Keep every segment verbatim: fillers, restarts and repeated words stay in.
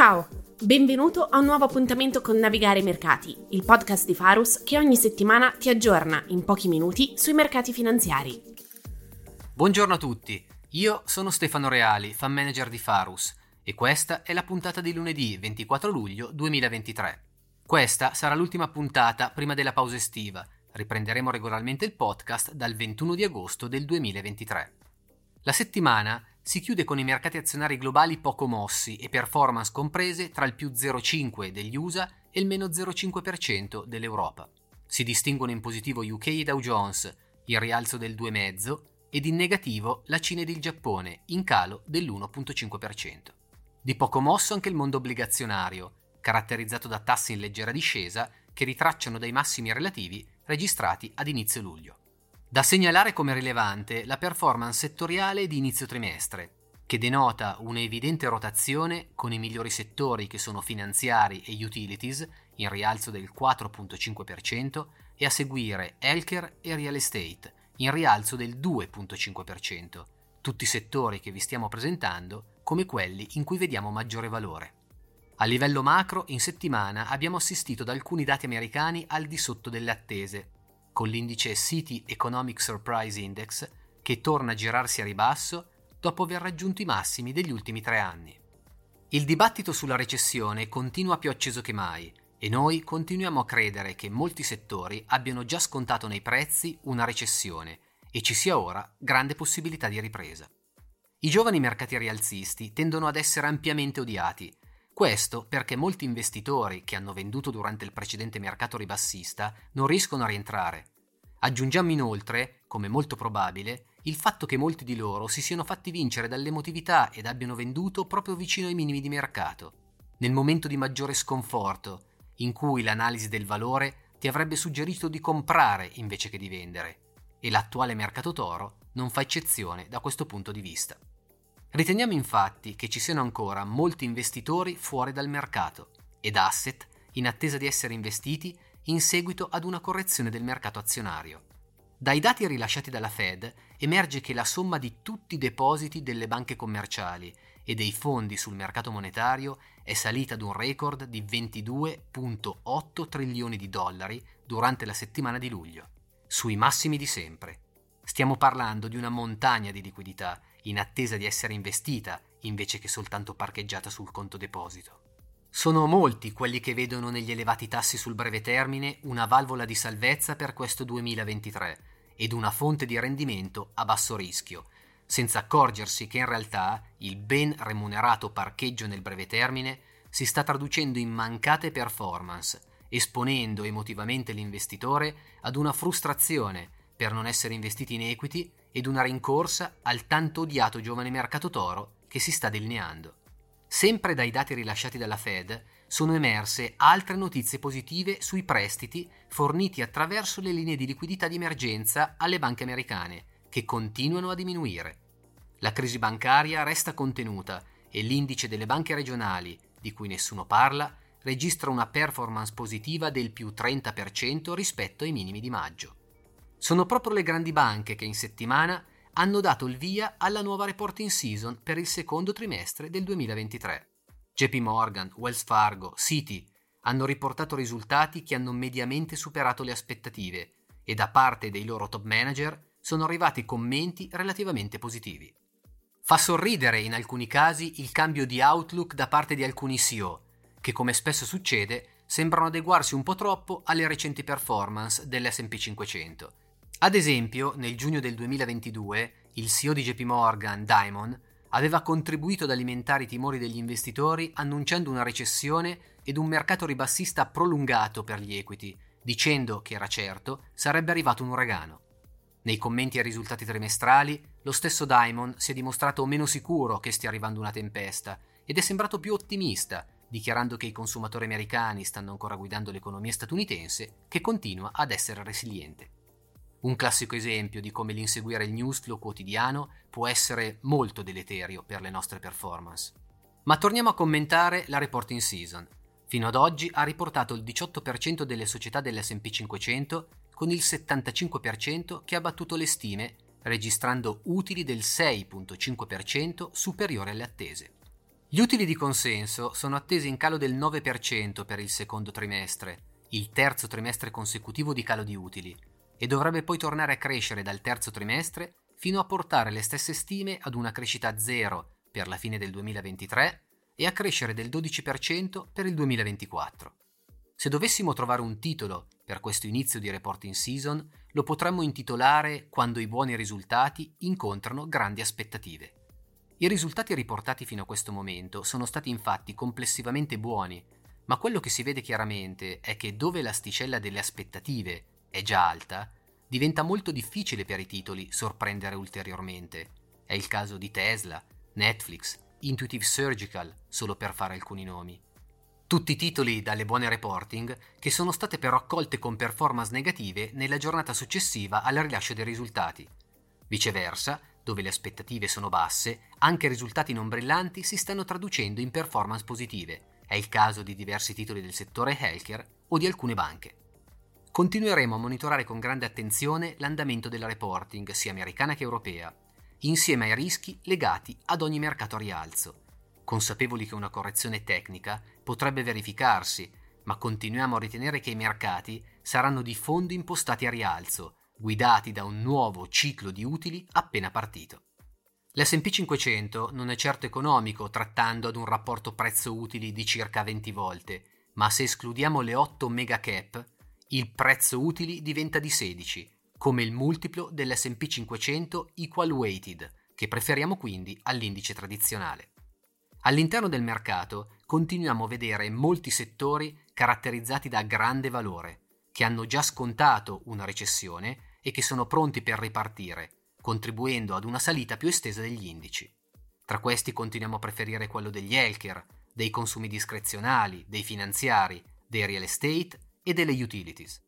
Ciao, benvenuto a un nuovo appuntamento con Navigare i Mercati, il podcast di Farus che ogni settimana ti aggiorna in pochi minuti sui mercati finanziari. Buongiorno a tutti, io sono Stefano Reali, fan manager di Farus, e questa è la puntata di lunedì ventiquattro luglio duemilaventitré. Questa sarà l'ultima puntata prima della pausa estiva. Riprenderemo regolarmente il podcast dal ventuno di agosto del duemilaventitré. La settimana si chiude con i mercati azionari globali poco mossi e performance comprese tra il più zero virgola cinque degli U S A e il meno zero virgola cinque per cento dell'Europa. Si distinguono in positivo U K e Dow Jones, il rialzo del due virgola cinque per cento, ed in negativo la Cina ed il Giappone, in calo dell'uno virgola cinque per cento. Di poco mosso anche il mondo obbligazionario, caratterizzato da tassi in leggera discesa che ritracciano dai massimi relativi registrati ad inizio luglio. Da segnalare come rilevante la performance settoriale di inizio trimestre, che denota un'evidente rotazione con i migliori settori che sono finanziari e utilities in rialzo del quattro virgola cinque per cento e a seguire healthcare e real estate in rialzo del due virgola cinque per cento, tutti i settori che vi stiamo presentando come quelli in cui vediamo maggiore valore. A livello macro, in settimana abbiamo assistito ad alcuni dati americani al di sotto delle attese, con l'indice City Economic Surprise Index che torna a girarsi a ribasso dopo aver raggiunto i massimi degli ultimi tre anni. Il dibattito sulla recessione continua più acceso che mai e noi continuiamo a credere che molti settori abbiano già scontato nei prezzi una recessione e ci sia ora grande possibilità di ripresa. I giovani mercati rialzisti tendono ad essere ampiamente odiati. Questo perché molti investitori che hanno venduto durante il precedente mercato ribassista non riescono a rientrare. Aggiungiamo inoltre, come molto probabile, il fatto che molti di loro si siano fatti vincere dall'emotività ed abbiano venduto proprio vicino ai minimi di mercato, nel momento di maggiore sconforto, in cui l'analisi del valore ti avrebbe suggerito di comprare invece che di vendere, e l'attuale mercato toro non fa eccezione da questo punto di vista. Riteniamo infatti che ci siano ancora molti investitori fuori dal mercato ed asset in attesa di essere investiti in seguito ad una correzione del mercato azionario. Dai dati rilasciati dalla Fed emerge che la somma di tutti i depositi delle banche commerciali e dei fondi sul mercato monetario è salita ad un record di ventidue virgola otto trilioni di dollari durante la settimana di luglio, sui massimi di sempre. Stiamo parlando di una montagna di liquidità in attesa di essere investita invece che soltanto parcheggiata sul conto deposito. Sono molti quelli che vedono negli elevati tassi sul breve termine una valvola di salvezza per questo duemilaventitré ed una fonte di rendimento a basso rischio, senza accorgersi che in realtà il ben remunerato parcheggio nel breve termine si sta traducendo in mancate performance, esponendo emotivamente l'investitore ad una frustrazione per non essere investiti in equity ed una rincorsa al tanto odiato giovane mercato toro che si sta delineando. Sempre dai dati rilasciati dalla Fed sono emerse altre notizie positive sui prestiti forniti attraverso le linee di liquidità di emergenza alle banche americane, che continuano a diminuire. La crisi bancaria resta contenuta e l'indice delle banche regionali, di cui nessuno parla, registra una performance positiva del più trenta per cento rispetto ai minimi di maggio. Sono proprio le grandi banche che in settimana hanno dato il via alla nuova reporting season per il secondo trimestre del duemilaventitré. J P Morgan, Wells Fargo, Citi hanno riportato risultati che hanno mediamente superato le aspettative e da parte dei loro top manager sono arrivati commenti relativamente positivi. Fa sorridere in alcuni casi il cambio di outlook da parte di alcuni C E O, che come spesso succede sembrano adeguarsi un po' troppo alle recenti performance dell'esse and pi cinquecento. Ad esempio, nel giugno del duemilaventidue, il C E O di J P Morgan, Dimon, aveva contribuito ad alimentare i timori degli investitori annunciando una recessione ed un mercato ribassista prolungato per gli equity, dicendo che era certo sarebbe arrivato un uragano. Nei commenti ai risultati trimestrali, lo stesso Dimon si è dimostrato meno sicuro che stia arrivando una tempesta ed è sembrato più ottimista, dichiarando che i consumatori americani stanno ancora guidando l'economia statunitense, che continua ad essere resiliente. Un classico esempio di come l'inseguire il newsflow quotidiano può essere molto deleterio per le nostre performance. Ma torniamo a commentare la reporting season. Fino ad oggi ha riportato il diciotto per cento delle società dell'esse and pi cinquecento con il settantacinque per cento che ha battuto le stime, registrando utili del sei virgola cinque per cento superiore alle attese. Gli utili di consenso sono attesi in calo del nove per cento per il secondo trimestre, il terzo trimestre consecutivo di calo di utili, e dovrebbe poi tornare a crescere dal terzo trimestre fino a portare le stesse stime ad una crescita zero per la fine del duemilaventitré e a crescere del dodici per cento per il duemilaventiquattro. Se dovessimo trovare un titolo per questo inizio di reporting season, lo potremmo intitolare "Quando i buoni risultati incontrano grandi aspettative". I risultati riportati fino a questo momento sono stati infatti complessivamente buoni, ma quello che si vede chiaramente è che dove l'asticella delle aspettative è già alta, diventa molto difficile per i titoli sorprendere ulteriormente. È il caso di Tesla, Netflix, Intuitive Surgical, solo per fare alcuni nomi. Tutti i titoli dalle buone reporting che sono state però accolte con performance negative nella giornata successiva al rilascio dei risultati. Viceversa, dove le aspettative sono basse, anche risultati non brillanti si stanno traducendo in performance positive. È il caso di diversi titoli del settore healthcare o di alcune banche. Continueremo a monitorare con grande attenzione l'andamento della reporting, sia americana che europea, insieme ai rischi legati ad ogni mercato a rialzo, consapevoli che una correzione tecnica potrebbe verificarsi, ma continuiamo a ritenere che i mercati saranno di fondo impostati a rialzo, guidati da un nuovo ciclo di utili appena partito. L'esse and P cinquecento non è certo economico, trattando ad un rapporto prezzo-utili di circa venti volte, ma se escludiamo le otto mega cap, il prezzo-utili diventa di sedici, come il multiplo dell'esse and P cinquecento equal weighted, che preferiamo quindi all'indice tradizionale. All'interno del mercato continuiamo a vedere molti settori caratterizzati da grande valore, che hanno già scontato una recessione e che sono pronti per ripartire, contribuendo ad una salita più estesa degli indici. Tra questi continuiamo a preferire quello degli healthcare, dei consumi discrezionali, dei finanziari, dei real estate e delle utilities.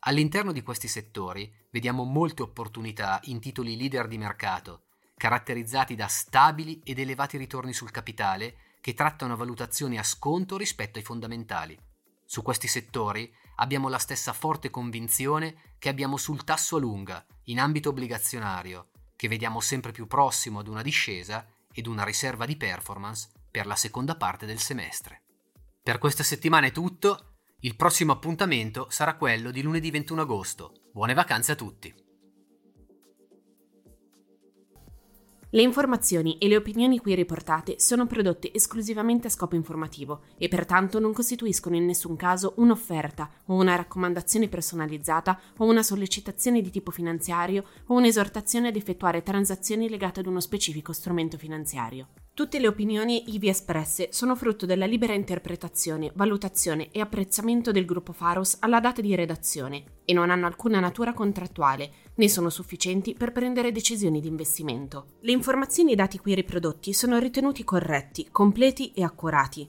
All'interno di questi settori vediamo molte opportunità in titoli leader di mercato, caratterizzati da stabili ed elevati ritorni sul capitale che trattano valutazioni a sconto rispetto ai fondamentali. Su questi settori abbiamo la stessa forte convinzione che abbiamo sul tasso a lunga, in ambito obbligazionario, che vediamo sempre più prossimo ad una discesa ed una riserva di performance per la seconda parte del semestre. Per questa settimana è tutto, il prossimo appuntamento sarà quello di lunedì ventuno agosto. Buone vacanze a tutti! Le informazioni e le opinioni qui riportate sono prodotte esclusivamente a scopo informativo e pertanto non costituiscono in nessun caso un'offerta o una raccomandazione personalizzata o una sollecitazione di tipo finanziario o un'esortazione ad effettuare transazioni legate ad uno specifico strumento finanziario. Tutte le opinioni ivi espresse sono frutto della libera interpretazione, valutazione e apprezzamento del gruppo Farus alla data di redazione e non hanno alcuna natura contrattuale, né sono sufficienti per prendere decisioni di investimento. Le informazioni e i dati qui riprodotti sono ritenuti corretti, completi e accurati.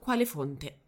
quale fonte.